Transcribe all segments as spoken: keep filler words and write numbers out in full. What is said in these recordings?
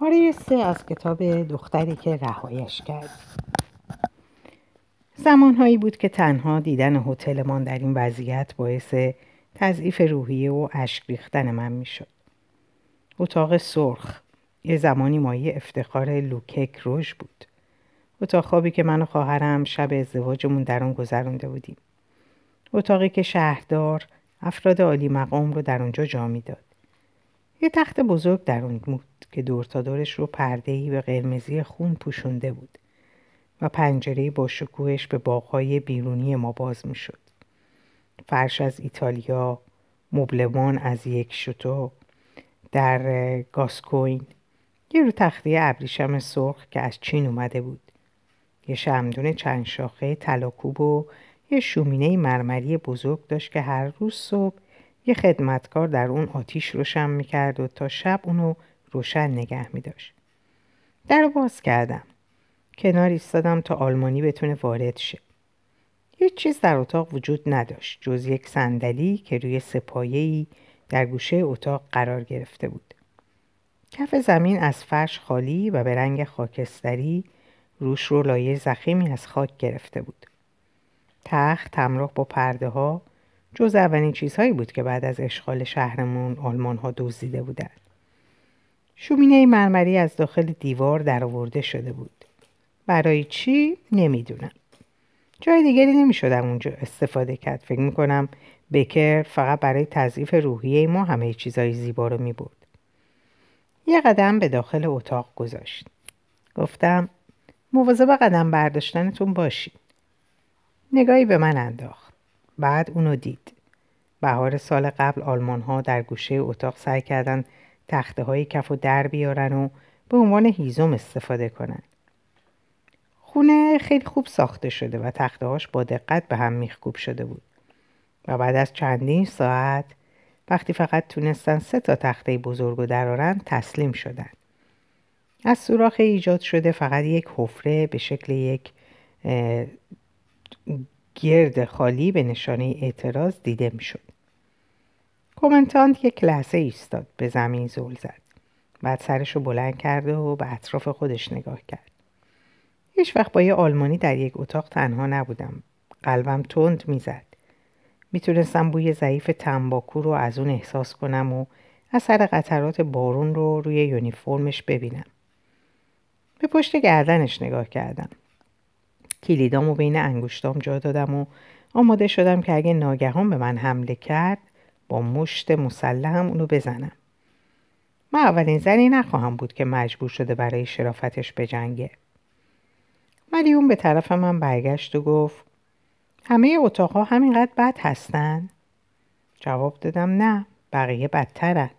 پاره سه از کتاب دختری که رهایش کرد. زمانهایی بود که تنها دیدن هتلمان در این وضعیت باعث تضعیف روحیه و اشک ریختن من میشد. اتاق سرخ یه زمانی مایه افتخار لوکه کروش بود. اتاق خوابی که من و خواهرم شب ازدواجمون در اون گذرونده بودیم. اتاقی که شهردار افراد عالی مقام رو در اونجا جا میداد. یه تخت بزرگ در اون بود که دور تا دورش رو پرده‌ای به قرمزی خون پوشونده بود و پنجره‌ای با شکوهش به باغ‌های بیرونی ما باز می‌شد. فرش از ایتالیا، مبلمان از یک شتو در گاسکوین، یه رو تخته ابریشم سرخ که از چین اومده بود، یه شمدون چند شاخه طلاکوب و یه شومینه مرمری بزرگ داشت که هر روز صبح یه خدمتکار در اون آتیش روشن میکرد و تا شب اونو روشن نگه میداشت. در باز کردم. کنار ایستادم تا آلمانی بتونه وارد شه. هیچ چیز در اتاق وجود نداشت جز یک صندلی که روی سه‌پایه‌ای در گوشه اتاق قرار گرفته بود. کف زمین از فرش خالی و به رنگ خاکستری روش رو لایه ضخیمی از خاک گرفته بود. تخت همراه با پرده ها جز اولین چیزهایی بود که بعد از اشغال شهرمون آلمان ها دزدیده بودند. شومینه مرمری از داخل دیوار درآورده شده بود. برای چی؟ نمیدونم. جای دیگری نمیشد اونجا استفاده کرد. فکر میکنم بکر فقط برای تضعیف روحیه ما همه چیزهای زیبا رو میبرد. یه قدم به داخل اتاق گذاشت. گفتم مواظب قدم برداشتنتون باشید. نگاهی به من انداخت. بعد اونو دید. بهار سال قبل آلمان ها در گوشه اتاق سعی کردن تخته های کف و در بیارن و به عنوان هیزم استفاده کنن. خونه خیلی خوب ساخته شده و تخته هاش با دقت به هم میخکوب شده بود و بعد از چندین ساعت وقتی فقط تونستن سه تا تخته بزرگ و درارن تسلیم شدن. از سوراخ ایجاد شده فقط یک حفره به شکل یک گرد خالی به نشانه اعتراض دیده می شد. کومنتانت یک لحظه ایستاد، به زمین زل زد. بعد سرشو بلند کرد و به اطراف خودش نگاه کرد. هیچ وقت با یه آلمانی در یک اتاق تنها نبودم. قلبم تند می زد. می تونستم بوی ضعیف تنباکو رو از اون احساس کنم و اثر قطرات بارون رو روی یونیفرمش ببینم. به پشت گردنش نگاه کردم. کلیدامو بین انگشتام جا دادم و آماده شدم که اگه ناگهان به من حمله کرد با مشت مسلحم اونو بزنم. من اولین زنی نخواهم بود که مجبور شده برای شرافتش بجنگه. ولی اون به طرف من برگشت و گفت همه اتاق‌ها همینقدر بد هستن؟ جواب دادم نه، بقیه بدترن.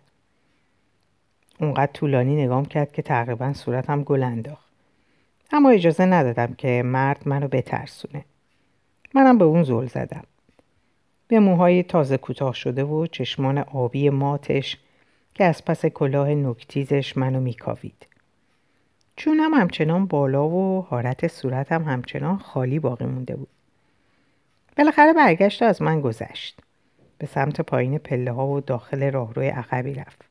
اونقدر طولانی نگام کرد که تقریبا صورتم گل انداخت. اما اجازه ندادم که مرد منو بترسونه. منم به اون زل زدم. به موهای تازه کوتاه شده و چشمان آبی ماتش که از پس کلاه نوک‌تیزش منو میکاوید. چونم همچنان بالا و حالت صورتم همچنان خالی باقی مونده بود. بالاخره برگشت از من گذشت. به سمت پایین پله ها و داخل راهروی عقبی رفت.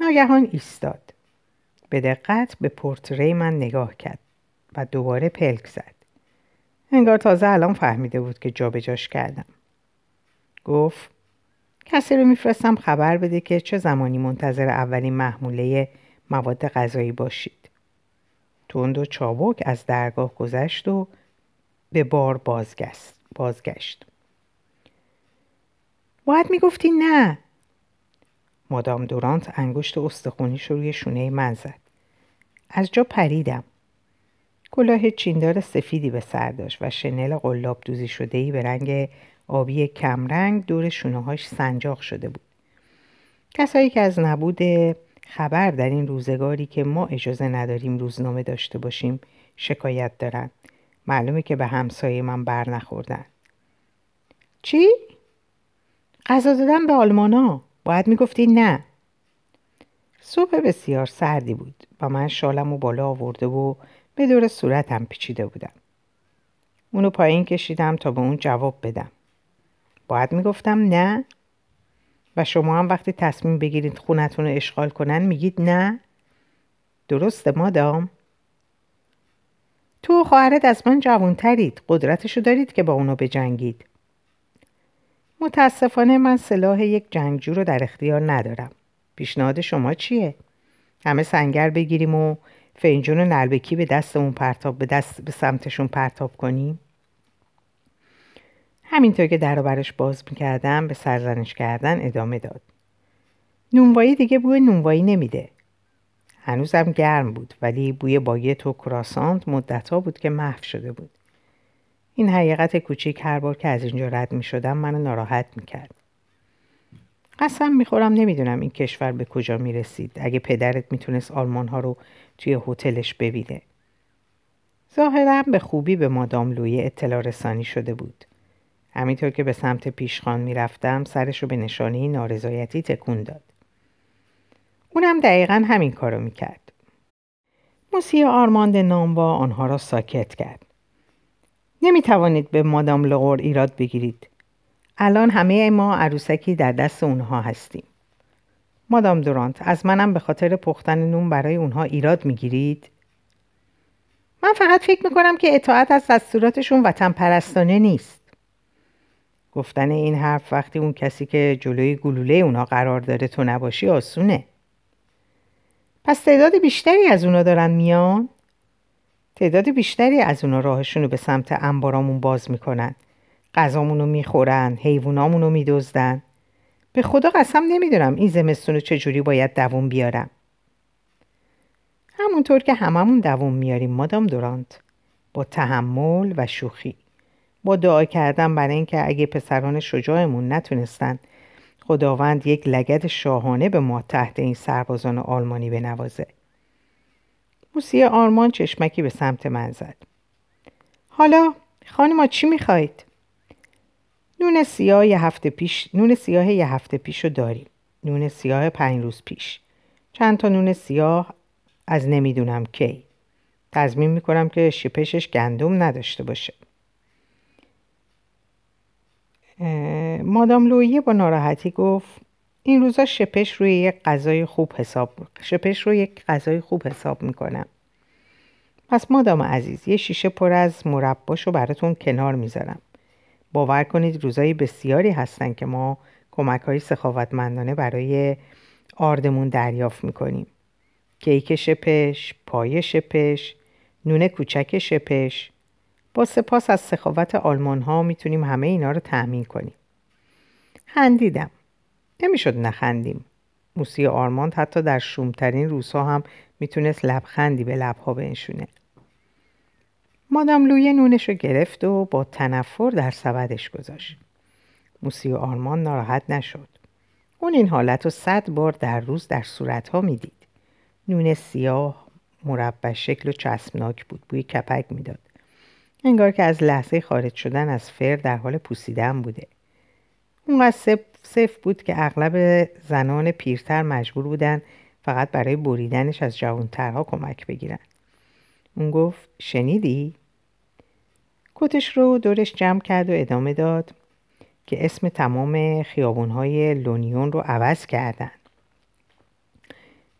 ناگهان ایستاد. به دقت به پورتری من نگاه کرد و دوباره پلک زد. انگار تازه الان فهمیده بود که جابجاش کردم. گفت کسی رو میفرستم خبر بده که چه زمانی منتظر اولین محموله مواد غذایی باشید. تند و چابک از درگاه گذشت و به بار بازگشت. بازگشت. باید میگفتی نه. مادام دورانت انگشت استخونیش روی شونه من زد. از جا پریدم. کلاه چیندار سفیدی به سر داشت و شنل قلاب دوزی شده‌ای به رنگ آبی کمرنگ دور شونه‌هاش سنجاق شده بود. کسایی که از نبود خبر در این روزگاری که ما اجازه نداریم روزنامه داشته باشیم شکایت دارن. معلومه که به همسایه من بر نخوردن. چی؟ قضا دادم به آلمانا. باید میگفتی نه. صبح بسیار سردی بود و من شالم رو بالا آورده و به دور صورتم پیچیده بودم. اونو پایین کشیدم تا به اون جواب بدم. باید میگفتم نه؟ و شما هم وقتی تصمیم بگیرید خونتون رو اشغال کنن میگید نه؟ درست مادام؟ تو خواهرت از من جوانترید. قدرتشو دارید که با اونو بجنگید. متاسفانه من سلاح یک جنگجو رو در اختیار ندارم. پیشنهاد شما چیه؟ همه سنگر بگیریم و فنجون و نلبکی به دستمون پرتاب به دست به سمتشون پرتاب کنیم؟ همینطور که در و برش باز میکردم به سرزنش کردن ادامه داد. نونوایی دیگه بوی نونوایی نمیده. هنوزم گرم بود ولی بوی باگت و کراسانت مدت‌ها بود که محو شده بود. این حقیقت کوچیک هر بار که از اینجا رد می شدم منو ناراحت می کرد. قسم می خورم نمی دونم این کشور به کجا می رسید اگه پدرت می تونست آلمان ها رو توی هتلش ببینه. ظاهراً به خوبی به مادام لویه اطلاع رسانی شده بود. همینطور که به سمت پیشخوان می رفتم سرش رو به نشانه نارضایتی تکون داد. اونم دقیقاً همین کارو می کرد. موسی آرماند ناموا آنها را ساکت کرد. نمی توانید به مادام لغور ایراد بگیرید. الان همه ما عروسکی در دست اونها هستیم. مادام دورانت از منم به خاطر پختن نون برای اونها ایراد می گیرید؟ من فقط فکر می کنم که اطاعت از دستوراتشون وطن پرستانه نیست. گفتن این حرف وقتی اون کسی که جلوی گلوله اونها قرار داره تو نباشی آسونه. پس تعداد بیشتری از اونا دارن میان؟ تعداد بیشتری از اونا راهشونو به سمت انبارامون باز میکنن. غذامونو میخورن، حیوانامونو میدزدن. به خدا قسم نمیدونم این زمستونو چجوری باید دووم بیارم. همونطور که هممون دووم میاریم مادام دورانت. با تحمل و شوخی. با دعا کردن برای اینکه اگه پسران شجاعمون نتونستن خداوند یک لگد شاهانه به ما تحت این سربازان آلمانی بنوازه. موسی آرمان چشمکی به سمت من زد. حالا خانما چی میخواید؟ نون سیاه یه هفته پیش، نون سیاه یه هفته پیشو داریم. نون سیاه پنج روز پیش. چند تا نون سیاه از نمیدونم کی. تضمین میکنم که شیپشش گندم نداشته باشه. مادام لویه با ناراحتی گفت این روزا شپش روی یک غذای خوب حساب شپش روی یک غذای خوب حساب میکنم. پس مادام عزیز یه شیشه پر از مرباشو براتون کنار میذارم. باور کنید روزای بسیاری هستن که ما کمک‌های سخاوتمندانه برای آردمون دریافت میکنیم. کیک شپش، پای شپش، نون کوچک شپش. با سپاس از سخاوت آلمان ها میتونیم همه اینا رو تأمین کنیم. خندیدم. نمیشد نخندیم. موسی آرماند حتی در شومترین روزها هم میتونست لبخندی به لبها بنشونه. مادام لویه نونش رو گرفت و با تنفر در سبدش گذاشت. موسی آرماند ناراحت نشد. اون این حالت رو صد بار در روز در صورتها میدید. نون سیاه مربع شکل و چسبناک بود. بوی کپک میداد. انگار که از لحظه خارج شدن از فر در حال پوسیدن بوده. اونقدر سفت بود که اغلب زنان پیرتر مجبور بودن فقط برای بریدنش از جوانترها کمک بگیرن. اون گفت شنیدی؟ کتش رو دورش جمع کرد و ادامه داد که اسم تمام خیابونهای لونیون رو عوض کردن.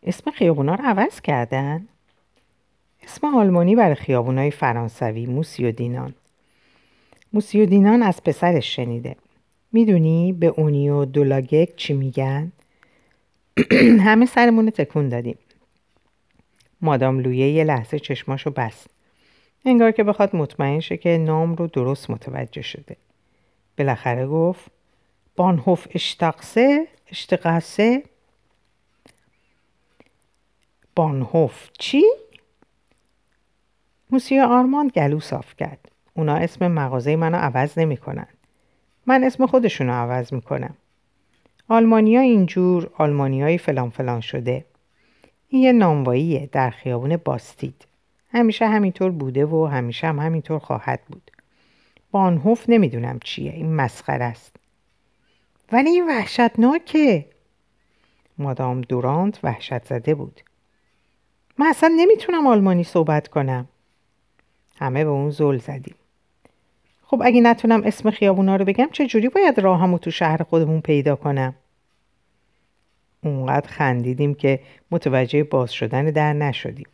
اسم خیابونها رو عوض کردن؟ اسم آلمانی برای خیابونای فرانسوی موسی و دینان. موسی و دینان از پسرش شنیده. میدونی به اونی و دولاگک چی میگن؟ همه سرمون تکون دادیم. مادام لویه یه لحظه چشماشو بست. انگار که بخواد مطمئن شه که نام رو درست متوجه شده. بالاخره گفت بانهوف اشتقسه اشتقسه بانهوف چی؟ موسیو آرمان گلو صاف کرد. اونا اسم مغازه منو عوض نمی کنن. من اسم خودشونو عوض می کنم. آلمانی ها اینجور، آلمانی های فلان فلان شده. این یه نانواییه در خیابون باستید. همیشه همینطور بوده و همیشه هم همینطور خواهد بود. بانهوف نمی دونم چیه. این مسخره است. ولی این وحشتناکه. مادام دورانت وحشت زده بود. من اصلا نمی تونم آلمانی صحبت کنم. همه به اون زل زدیم. خب اگه نتونم اسم خیابونا رو بگم چه جوری باید راهمو تو شهر خودمون پیدا کنم؟ اونقدر خندیدیم که متوجه باز شدن در نشدیم.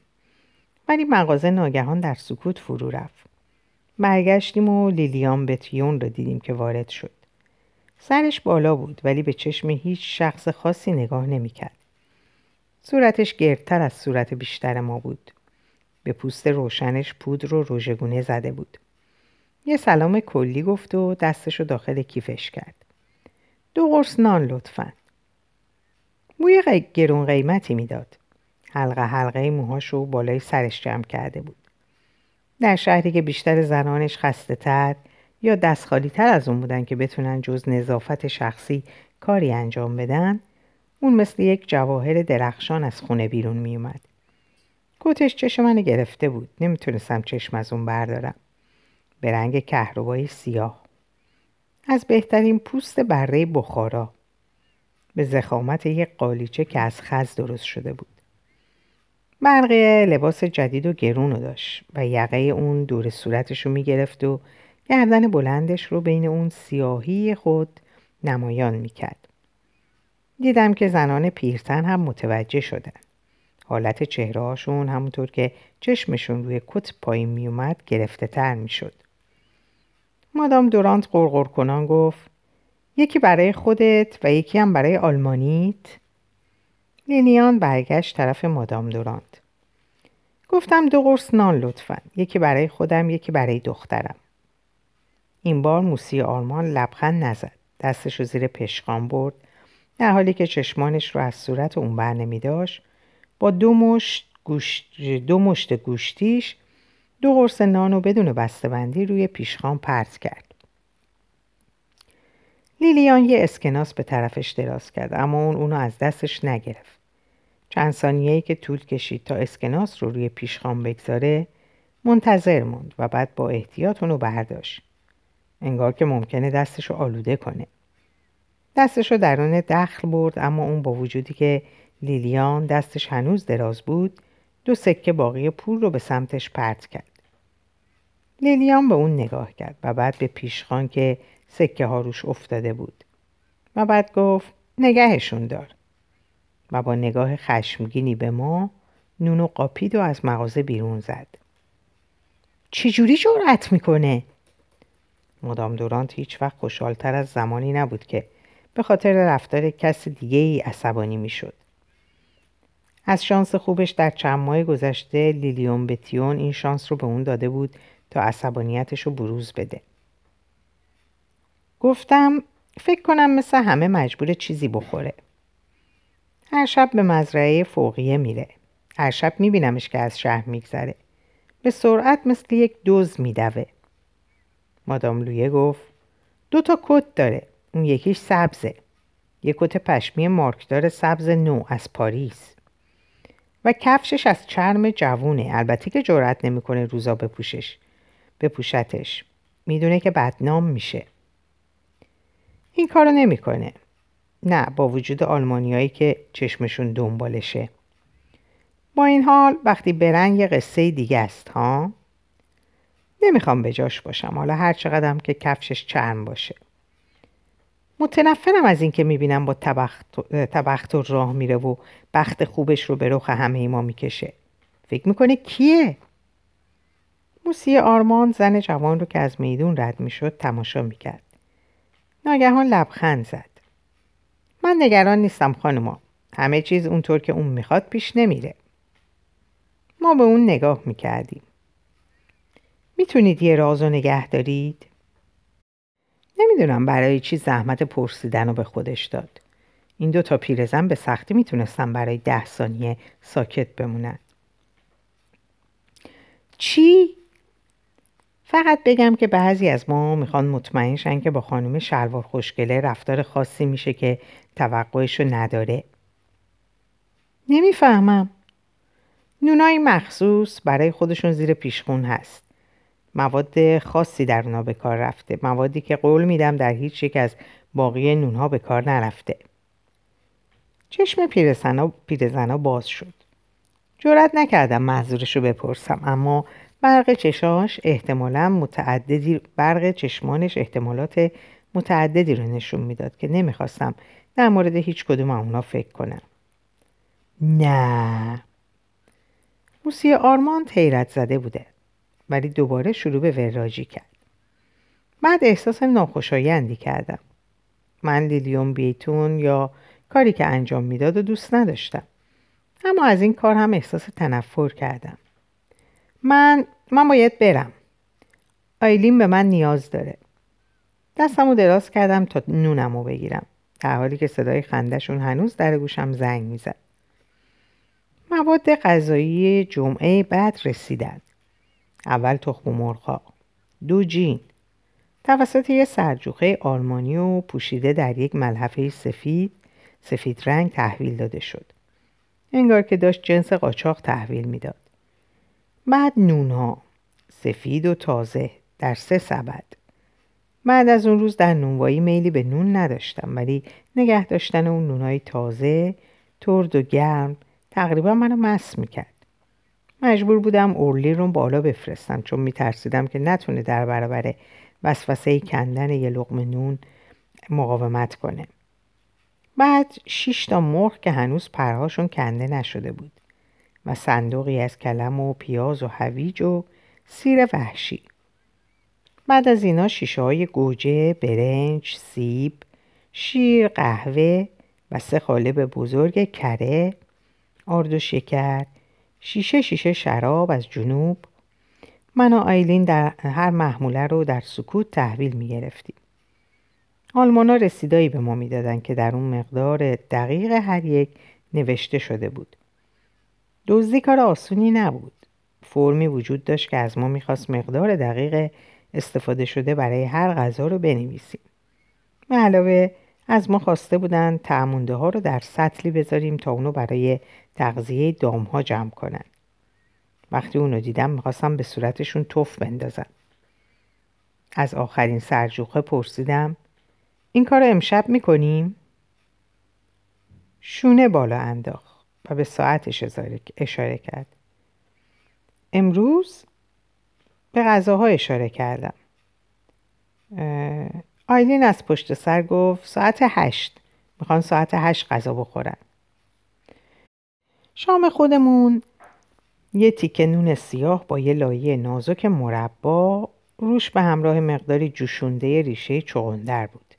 ولی مغازه ناگهان در سکوت فرو رفت. برگشتیم و لیلیان بتیون را دیدیم که وارد شد. سرش بالا بود ولی به چشم هیچ شخص خاصی نگاه نمی کرد. صورتش گردتر از صورت بیشتر ما بود. به پوست روشنش پودر و رژگونه زده بود. یه سلام کلی گفت و دستشو داخل کیفش کرد. دو قرص نان لطفاً. موی غی... گرون قیمتی میداد. حلقه حلقه موهاشو بالای سرش جمع کرده بود. در شهری که بیشتر زنانش خسته تر یا دست خالی تر از اون بودن که بتونن جز نظافت شخصی کاری انجام بدن، اون مثل یک جواهر درخشان از خونه بیرون می اومد. کتش چشم منو گرفته بود. نمیتونستم چشم از اون بردارم. به رنگ کهربایی سیاه، از بهترین پوست بره بخارا، به ضخامت یک قالیچه که از خز درست شده بود. برقه لباس جدید و گرون رو داشت و یقه اون دور صورتش رو میگرفت و گردن بلندش رو بین اون سیاهی خود نمایان میکرد. دیدم که زنان پیرتن هم متوجه شدن. حالت چهرهاشون همونطور که چشمشون روی کت پایین میومد گرفته تر میشد. مادام دورانت غرغر کنان گفت: یکی برای خودت و یکی هم برای آلمانیت. لینیان برگشت طرف مادام دورانت. گفتم دو قرص نان لطفاً، یکی برای خودم یکی برای دخترم. این بار موسی آلمان لبخند نزد. دستشو زیر پشقان برد، در حالی که چشمانش رو از صورت اون بر نمیداشت. با دو مشت گوشت دو مشت گوشتیش دو قرص نانو بدون بسته‌بندی روی پیشخوان پرت کرد. لیلیان یه اسکناس به طرفش دراز کرد، اما اون اونو از دستش نگرفت. چند ثانیه‌ای که طول کشید تا اسکناس رو روی پیشخوان بگذاره، منتظر موند و بعد با احتیاط اونو برداشت. انگار که ممکنه دستش رو آلوده کنه. دستش رو درون دخل برد، اما اون با وجودی که لیلیان دستش هنوز دراز بود، دو سکه باقی پول رو به سمتش پرت کرد. لیلیان به اون نگاه کرد و بعد به پیشخوان که سکه ها روش افتاده بود و بعد گفت: نگهشون دار. و با نگاه خشمگینی به ما نونو قاپید و از مغازه بیرون زد. چجوری جرأت میکنه؟ مادام دورانت هیچ وقت خوشحال‌تر از زمانی نبود که به خاطر رفتار کس دیگه ای عصبانی میشد. از شانس خوبش در چند ماه گذشته لیلیان بتیون این شانس رو به اون داده بود تا عصبانیتش رو بروز بده. گفتم فکر کنم مثل همه مجبور چیزی بخوره. هر شب به مزرعه فوقیه میره. هر شب میبینمش که از شهر میگذره. به سرعت مثل یک دوز میدوه. مادام لویه گفت: دو تا کت داره. اون یکیش سبزه. یک کت پشمی مارکدار سبز نو از پاریس. و کفشش از چرم جوونه، البته که جرأت نمیکنه روزا بپوشش بپوشتش. میدونه که بدنام میشه. این کارو نمیکنه. نه، با وجود آلمانیایی که چشمشون دنبالشه. با این حال وقتی برن یه قصه دیگه است ها. نمیخوام بجاش باشم، حالا هر چقدرم که کفشش چرم باشه. متنفرم از این که میبینم با تبخت و راه میره و بخت خوبش رو به رخ همه ما میکشه. فکر میکنه کیه؟ موسی آرمان زن جوان رو که از میدون رد میشد تماشا میکرد. ناگهان لبخند زد. من نگران نیستم خانوما. همه چیز اونطور که اون میخواد پیش نمیره. ما به اون نگاه میکردیم. میتونید یه رازو نگه دارید؟ نمیدونم برای چی زحمت پرسیدن رو به خودش داد. این دو تا پیرزن به سختی میتونستن برای ده ثانیه ساکت بمونن. چی؟ فقط بگم که بعضی از ما میخوان مطمئن شن که با خانم شلوار خوشگله رفتار خاصی میشه که توقعش رو نداره. نمیفهمم. نونای مخصوص برای خودشون زیر پیشخون هست. مواد خاصی در اونا به کار رفته، موادی که قول میدم در هیچ یک از باقی نونها به کار نرفته. چشم پیرزنا پیرزنا باز شد. جرأت نکردم منظورشو بپرسم، اما برق چشاش احتمالاً متعددی برق چشمانش احتمالات متعددی رو نشون میداد که نمیخواستم در مورد هیچ کدوم اونا فکر کنم. نه. موسی آرمان حیرت زده بوده ولی دوباره شروع به وراجی کرد. بعد احساس ناخوشایندی کردم. من لیلیوم بیتون یا کاری که انجام میداد و دوست نداشتم. اما از این کار هم احساس تنفر کردم. من من باید برم. آیلین به من نیاز داره. دستمو دراز کردم تا نونمو بگیرم، در حالی که صدای خنده‌شون هنوز در گوشم زنگ می‌زد. مواد غذایی جمعه بعد رسیدن. اول تخم مرغ، دو جین توسط یه سرجوخه آلمانی و پوشیده در یک ملحفه سفید سفید رنگ تحویل داده شد. انگار که داشت جنس قاچاق تحویل میداد. بعد نونها سفید و تازه در سه سبد. بعد از اون روز در نونوایی میلی به نون نداشتم ولی نگه داشتن اون نونهای تازه ترد و گرم تقریبا منو مست میکرد. مجبور بودم اورلی رو بالا بفرستم چون میترسیدم که نتونه در برابر وسوسه کندن یه لقمه نون مقاومت کنه. بعد شش تا مرغ که هنوز پرهاشون کنده نشده بود و صندوقی از کلم و پیاز و هویج و سیر وحشی. بعد از اینا شیشه های گوجه، برنج، سیب، شیر، قهوه و سه قالب بزرگ کره، آرد و شکر، شیشه شیشه شراب از جنوب. من و آیلین در هر محموله رو در سکوت تحویل می گرفتیم. آلمانا رسیدایی به ما می دادن که در اون مقدار دقیق هر یک نوشته شده بود. دزدی کار آسونی نبود. فرمی وجود داشت که از ما می خواست مقدار دقیق استفاده شده برای هر غذا رو بنویسیم. به علاوه از ما خواسته بودن تعمونده ها رو در سطلی بذاریم تا اونو برای تغذیه دام ها جمع کنن. وقتی اونو دیدم میخواستم به صورتشون توف بندازم. از آخرین سرجوخه پرسیدم این کار رو امشب میکنیم؟ شونه بالا انداخت و به ساعتش اشاره کرد. امروز؟ به غذاها اشاره کردم. آیلین از پشت سر گفت ساعت هشت. میخوان ساعت هشت غذا بخورن. شام خودمون یه تیکه نون سیاه با یه لایه نازک مربا روش به همراه مقداری جوشونده ریشه چغندر بود.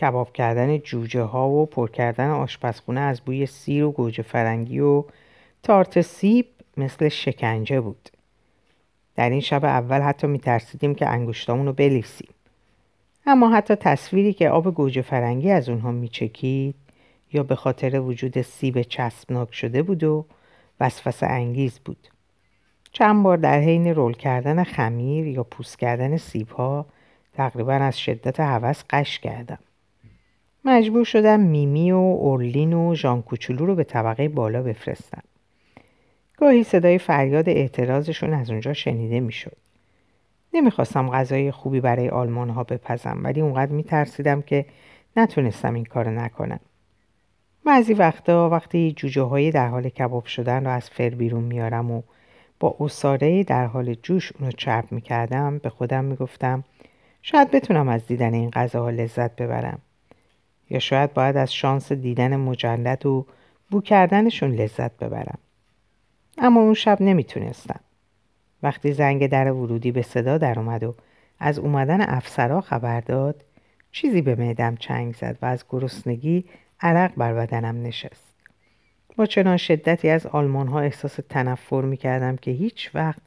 کباب کردن جوجه ها و پر کردن آشپزخونه از بوی سیر و گوجه فرنگی و تارت سیب مثل شکنجه بود. در این شب اول حتی می ترسیدیم که انگشتامونو بلیسیم. اما حتی تصویری که آب گوجه فرنگی از اونها می چکید یا به خاطر وجود سیب چسبناک شده بود و وسوسه انگیز بود. چند بار در حین رول کردن خمیر یا پوست کردن سیب ها تقریبا از شدت هوس قش کردم. مجبور شدم میمی و اورلین و ژان کوچولو رو به طبقه بالا بفرستم. گاهی صدای فریاد اعتراضشون از اونجا شنیده میشد. نمیخواستم غذای خوبی برای آلمان ها بپزم ولی اونقدر میترسیدم که نتونستم این کارو نکنم. بعضی وقتا وقتی جوجه های در حال کباب شدن رو از فر بیرون میارم و با اصاره در حال جوش اونو چرب میکردم به خودم میگفتم شاید بتونم از دیدن این غذاها لذت ببرم یا شاید باید از شانس دیدن مجلد و بو کردنشون لذت ببرم. اما اون شب نمیتونستم. وقتی زنگ در ورودی به صدا در اومد و از اومدن افسرها خبر داد چیزی به معدم چنگ زد و از گرسنگی عرق بر بدنم نشست. با چنان شدتی از آلمان ها احساس تنفر می کردم که هیچ وقت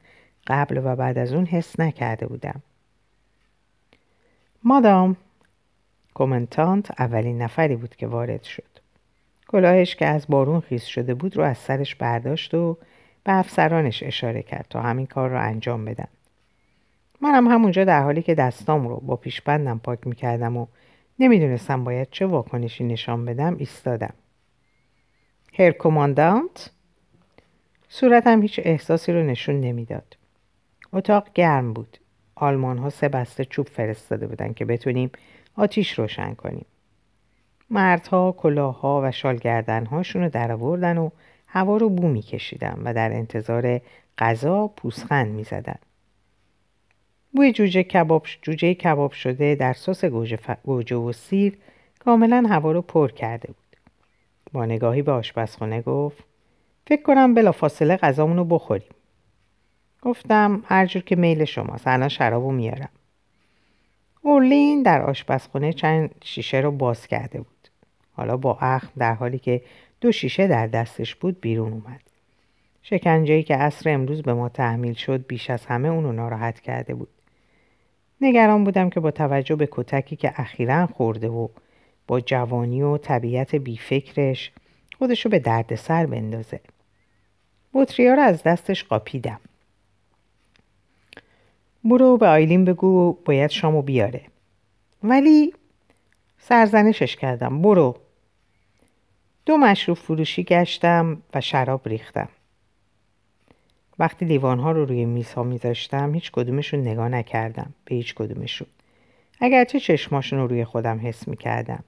قبل و بعد از اون حس نکرده بودم. مادام کومنتانت اولین نفری بود که وارد شد. کلاهش که از بارون خیس شده بود رو از سرش برداشت و به افسرانش اشاره کرد تا همین کار رو انجام بدن. منم همونجا در حالی که دستام رو با پیشبندم پاک می کردم و نمیدونستم باید چه واکنشی نشان بدم ایستادم. هر کماندانت؟ صورتم هیچ احساسی رو نشون نمیداد. اتاق گرم بود. آلمان ها سه بسته چوب فرستاده بودن که بتونیم آتیش روشن کنیم. مردها کلاه‌ها و شالگردن‌هاشون رو درآوردن و هوا رو بو می‌کشیدن و در انتظار غذا پوسخند می‌زدن. بوی جوجه کباب جوجه کباب شده در سس گوجه, ف... گوجه و سیر کاملا هوا رو پر کرده بود. با نگاهی به آشپزخونه گفت فکر کنم بلافاصله غذامون رو بخوریم. گفتم هر جور که میل شماست، الان شرابو میارم. اورلین در آشپزخونه چند شیشه رو باز کرده بود. حالا با اخم در حالی که دو شیشه در دستش بود بیرون اومد. شکنجه‌ای که عصر امروز به ما تحمیل شد بیش از همه اون رو ناراحت کرده بود. نگران بودم که با توجه به کتکی که اخیراً خورده و با جوانی و طبیعت بیفکرش خودشو به دردسر بندازه. بطری‌ها رو از دستش قاپیدم. برو به آیلین بگو باید شامو بیاره. ولی سرزنشش کردم. برو. دو مشروب فروشی گشتم و شراب ریختم. وقتی لیوان‌ها رو روی میزها میذاشتم هیچ کدومشون نگاه نکردم. به هیچ کدومشون. اگرچه چشماشون رو روی خودم حس میکردم.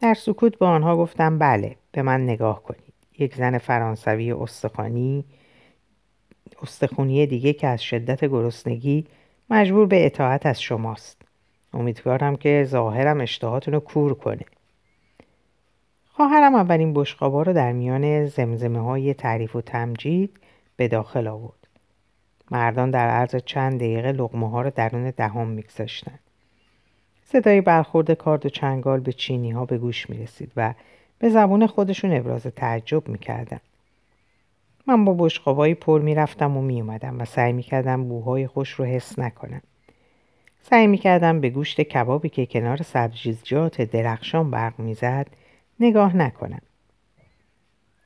در سکوت به آنها گفتم بله به من نگاه کنید. یک زن فرانسوی استخوانی استخونی دیگه که از شدت گرسنگی مجبور به اطاعت از شماست. امیدوارم که ظاهرم اشتهاتون رو کور کنه. خواهرم اولین بشقابا رو در میان زمزمه‌های تعریف و تمجید به داخل آورد. مردان در عرض چند دقیقه لقمه‌ها رو درون دهان می‌گذاشتن. صدای برخورد کارد و چنگال به چینی‌ها به گوش می‌رسید و به زبان خودشون ابراز تعجب می‌کردن. من با بشقابایی پر می رفتم و می اومدم و سعی می کردم بوهای خوش رو حس نکنم. سعی می کردم به گوشت کبابی که کنار سبزیجات درخشان برق می زد نگاه نکنم.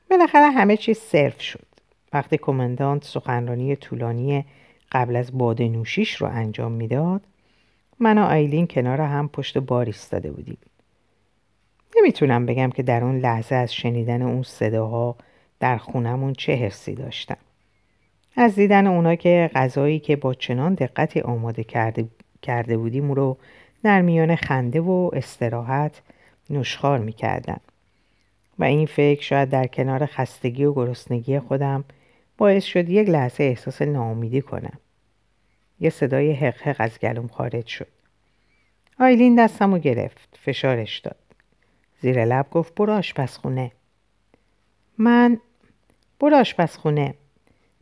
بالاخره همه چیز سرو شد. وقتی کماندانت سخنرانی طولانی قبل از باده نوشیش رو انجام می داد، من و آیلین کنار هم پشت بار ایستاده بودیم. نمی تونم بگم که در اون لحظه از شنیدن اون صداها در خونمون چه حسی داشتم. از دیدن اونا که غذایی که با چنان دقتی آماده کرده, کرده بودیم رو در میان خنده و استراحت نوشخوار می‌کردن. و این فکر شاید در کنار خستگی و گرسنگی خودم باعث شد یک لحظه احساس ناامیدی کنم. یه صدای حق حق از گلوم خارج شد. آیلین دستمو گرفت، فشارش داد. زیر لب گفت برو آشپزخونه. من برو آشپزخونه.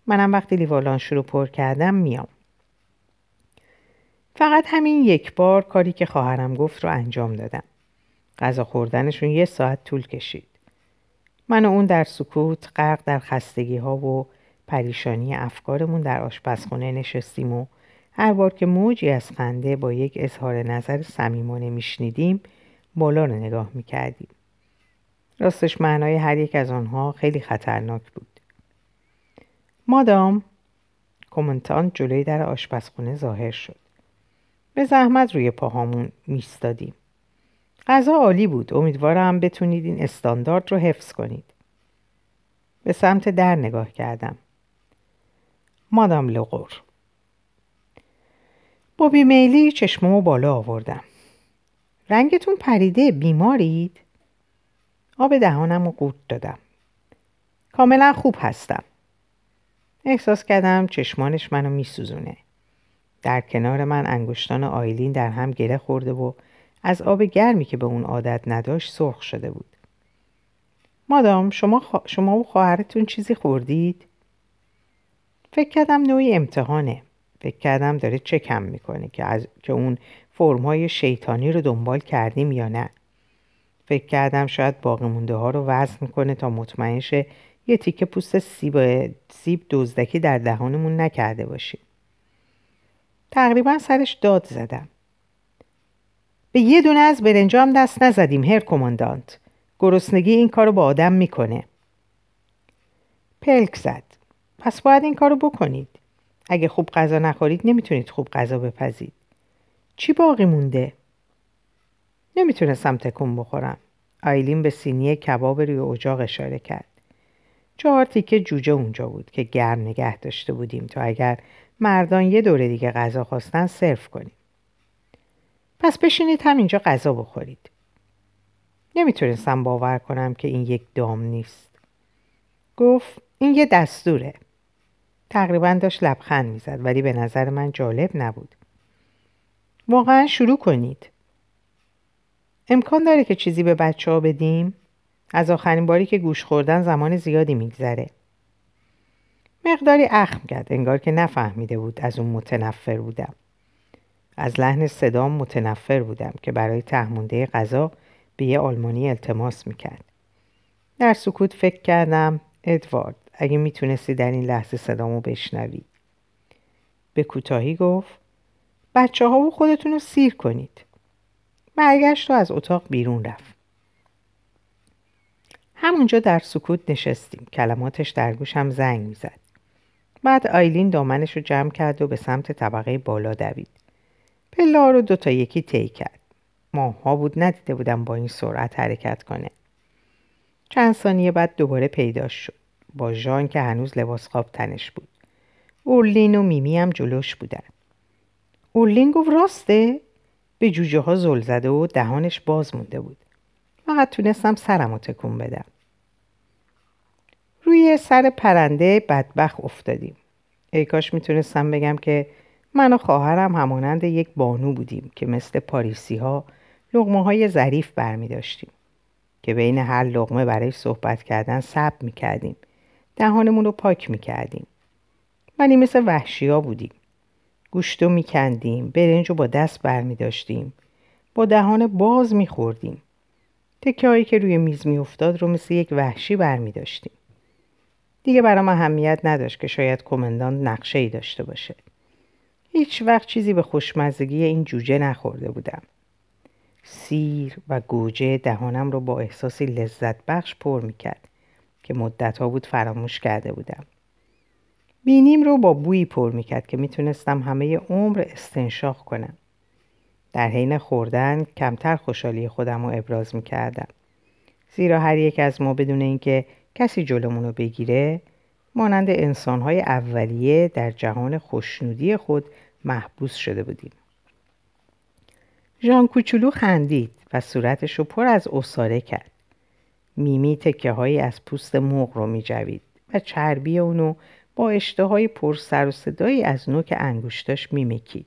منم وقتی لیوالانش رو پر کردم میام. فقط همین یک بار کاری که خواهرم گفت رو انجام دادم. غذا خوردنشون یه ساعت طول کشید. من و اون در سکوت غرق در خستگی ها و پریشانی افکارمون در آشپزخونه نشستیم و هر بار که موجی از خنده با یک اظهار نظر صمیمانه میشنیدیم بالا رو نگاه میکردیم. راستش معنای هر یک از آنها خیلی خطرناک بود. مادام، کماندانت جلوی در آشپزخونه ظاهر شد. به زحمت روی پاهامون میستادیم. غذا عالی بود. امیدوارم بتونید این استاندارد رو حفظ کنید. به سمت در نگاه کردم. مادام لغور. با بیمیلی چشممو بالا آوردم. رنگتون پریده، بیمارید؟ آب دهانم رو قورت دادم. کاملا خوب هستم. احساس کردم چشمانش منو میسوزونه. در کنار من انگشتان آیلین در هم گره خورده و از آب گرمی که به اون عادت نداشت سرخ شده بود. مادام شما خوا... شما و خواهرتون چیزی خوردید؟ فکر کردم نوعی امتحانه. فکر کردم داره چکم میکنه که از که اون فرم‌های شیطانی رو دنبال کردیم یا نه. فکر کردم شاید باقی مونده ها رو وزن کنه تا مطمئن شه یه تیکه پوست سیب سیب دزدکی در دهانمون نکرده باشیم. تقریبا سرش داد زدم. به یه دونه از برنجام دست نزدیم هر کماندانت. گرسنگی این کارو با آدم میکنه. پلک زد. پس باید این کارو بکنید. اگه خوب غذا نخورید نمیتونید خوب غذا بپزید. چی باقی مونده؟ نمیتونستم تکون بخورم. آیلین به سینی کباب روی اجاق اشاره کرد. چهار تیکه جوجه اونجا بود که گرم نگه داشته بودیم تا اگر مردان یه دوره دیگه غذا خواستن سرو کنیم. پس بشینید همینجا غذا بخورید. نمیتونستم باور کنم که این یک دام نیست. گفت این یه دستوره. تقریبا داشت لبخند میزد ولی به نظر من جالب نبود. واقعا شروع کنید. امکان داره که چیزی به بچه ها بدیم؟ از آخرین باری که گوش خوردن زمان زیادی میگذره. مقداری اخم کرد، انگار که نفهمیده بود از اون متنفر بودم. از لحن صدام متنفر بودم که برای تهمونده غذا به یه آلمانی التماس میکرد. در سکوت فکر کردم، ادوارد اگه میتونستی در این لحظه صدامو بشنوی. به کوتاهی گفت بچه ها و خودتون رو سیر کنید. برگشت و از اتاق بیرون رفت. همونجا در سکوت نشستیم. کلماتش در گوشم زنگ میزد. بعد آیلین دامنش رو جمع کرد و به سمت طبقه بالا دوید. پله‌ها رو دوتا یکی طی کرد. ماها بود ندیده بودم با این سرعت حرکت کنه. چند ثانیه بعد دوباره پیداش شد. با ژان که هنوز لباس خواب تنش بود. اورلین و میمی هم جلوش بودن. اورلین گفت راسته؟ به جوجه ها زل زده و دهانش باز مونده بود. فقط تونستم سرم رو تکون بدم. روی سر پرنده بدبخت افتادیم. ای کاش میتونستم بگم که من و خواهرم همانند یک بانو بودیم که مثل پاریسی ها لقمه های ظریف برمی داشتیم. که بین هر لقمه برای صحبت کردن صبر می کردیم. دهانمون رو پاک می کردیم. منی مثل وحشی ها بودیم. گوشتو می کندیم. برنجو با دست برمی داشتیم. با دهان باز می خوردیم. تکه هایی که روی میز می افتاد رو مثل یک وحشی برمی داشتیم. دیگه برام اهمیت نداشت که شاید کماندان نقشه ای داشته باشه. هیچ وقت چیزی به خوشمزگی این جوجه نخورده بودم. سیر و گوجه دهانم رو با احساسی لذت بخش پر می کرد که مدت ها بود فراموش کرده بودم. بینیم رو با بویی پر می کرد که می تونستم همه عمر استنشاق کنم. در حین خوردن کمتر خوشحالی خودم رو ابراز می کردم. زیرا هر یک از ما بدون اینکه کسی جلومون رو بگیره مانند انسان‌های اولیه در جهان خوشنودی خود محبوس شده بودیم. ژان کوچولو خندید و صورتش رو پر از عصاره کرد. میمی تکه هایی از پوست مرغ رو می جوید و چربی اونو با اشتهای پر سر و صدایی از نوک انگشتاش می مکید.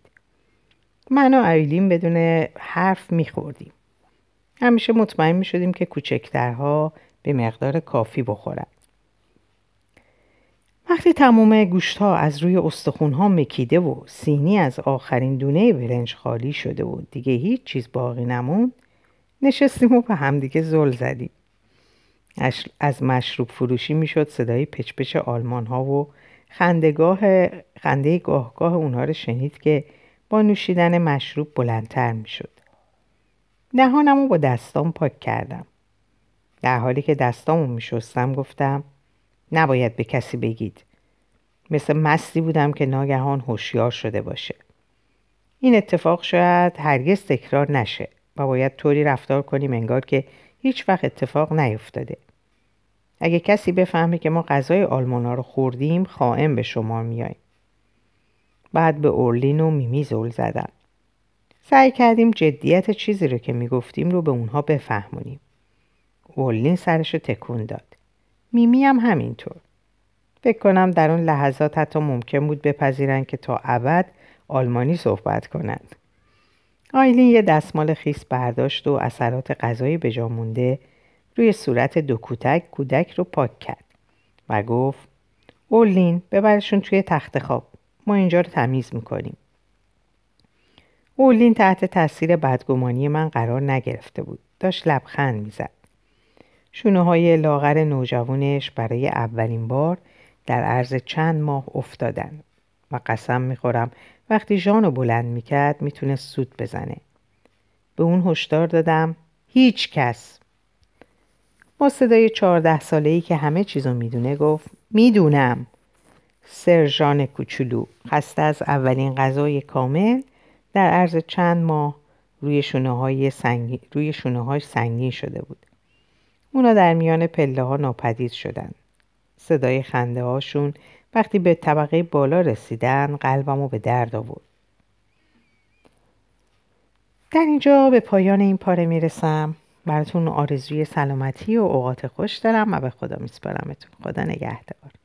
من و آیلین بدون حرف می خوردیم. همیشه مطمئن می شدیم که کوچکترها به مقدار کافی بخورن. وقتی تمام گوشت ها از روی استخوان ها مکیده و سینی از آخرین دونه برنج خالی شده و دیگه هیچ چیز باقی نموند، نشستیم و به همدیگه زل زدیم. از مشروب فروشی میشد صدای پچپچ آلمان ها و خندگاه خنده گاهگاه اونها رو شنید که با نوشیدن مشروب بلندتر میشد. دهانمو با دستام پاک کردم. در حالی که دستامو میشستم گفتم نباید به کسی بگید. مثل مستی بودم که ناگهان هوشیار شده باشه. این اتفاق شاید هرگز تکرار نشه و باید طوری رفتار کنیم انگار که هیچ وقت اتفاق نیفتاده. اگه کسی بفهمه که ما غذای آلمانا رو خوردیم خائن به شما میاییم. بعد به اورلین و میمی زل زدم. سعی کردیم جدیت چیزی رو که میگفتیم رو به اونها بفهمونیم. اورلین سرش رو تکون داد. میمی هم همینطور. فکر کنم در اون لحظات حتی ممکن بود بپذیرن که تا ابد آلمانی صحبت کنند. آیلین یه دستمال خیس برداشت و اثرات غذایی به جا مونده روی صورت دو کودک کودک رو پاک کرد و گفت اورلین ببرشون توی تخت خواب. ما اینجا رو تمیز میکنیم. اورلین تحت تاثیر بدگمانی من قرار نگرفته بود. داشت لبخند میزد. شونه‌های لاغر نوجوانش برای اولین بار در عرض چند ماه افتادن و قسم میخورم وقتی ژانو بلند میکرد میتونست سود بزنه. به اون هشدار دادم هیچ کس. با صدای چهارده ساله‌ای که همه چیزو میدونه گفت میدونم. سر ژان کوچولو خسته از اولین غذای کامل در عرض چند ماه روی شونه‌های سنگین روی شونه‌هاش سنگین شده بود. اونا در میان پله ها ناپدید شدن. صدای خنده هاشون وقتی به طبقه بالا رسیدن قلبمو به درد آورد. در اینجا به پایان این پاره میرسم. براتون آرزوی سلامتی و اوقات خوش دارم و به خدا میسپارمتون. خدا نگهدار.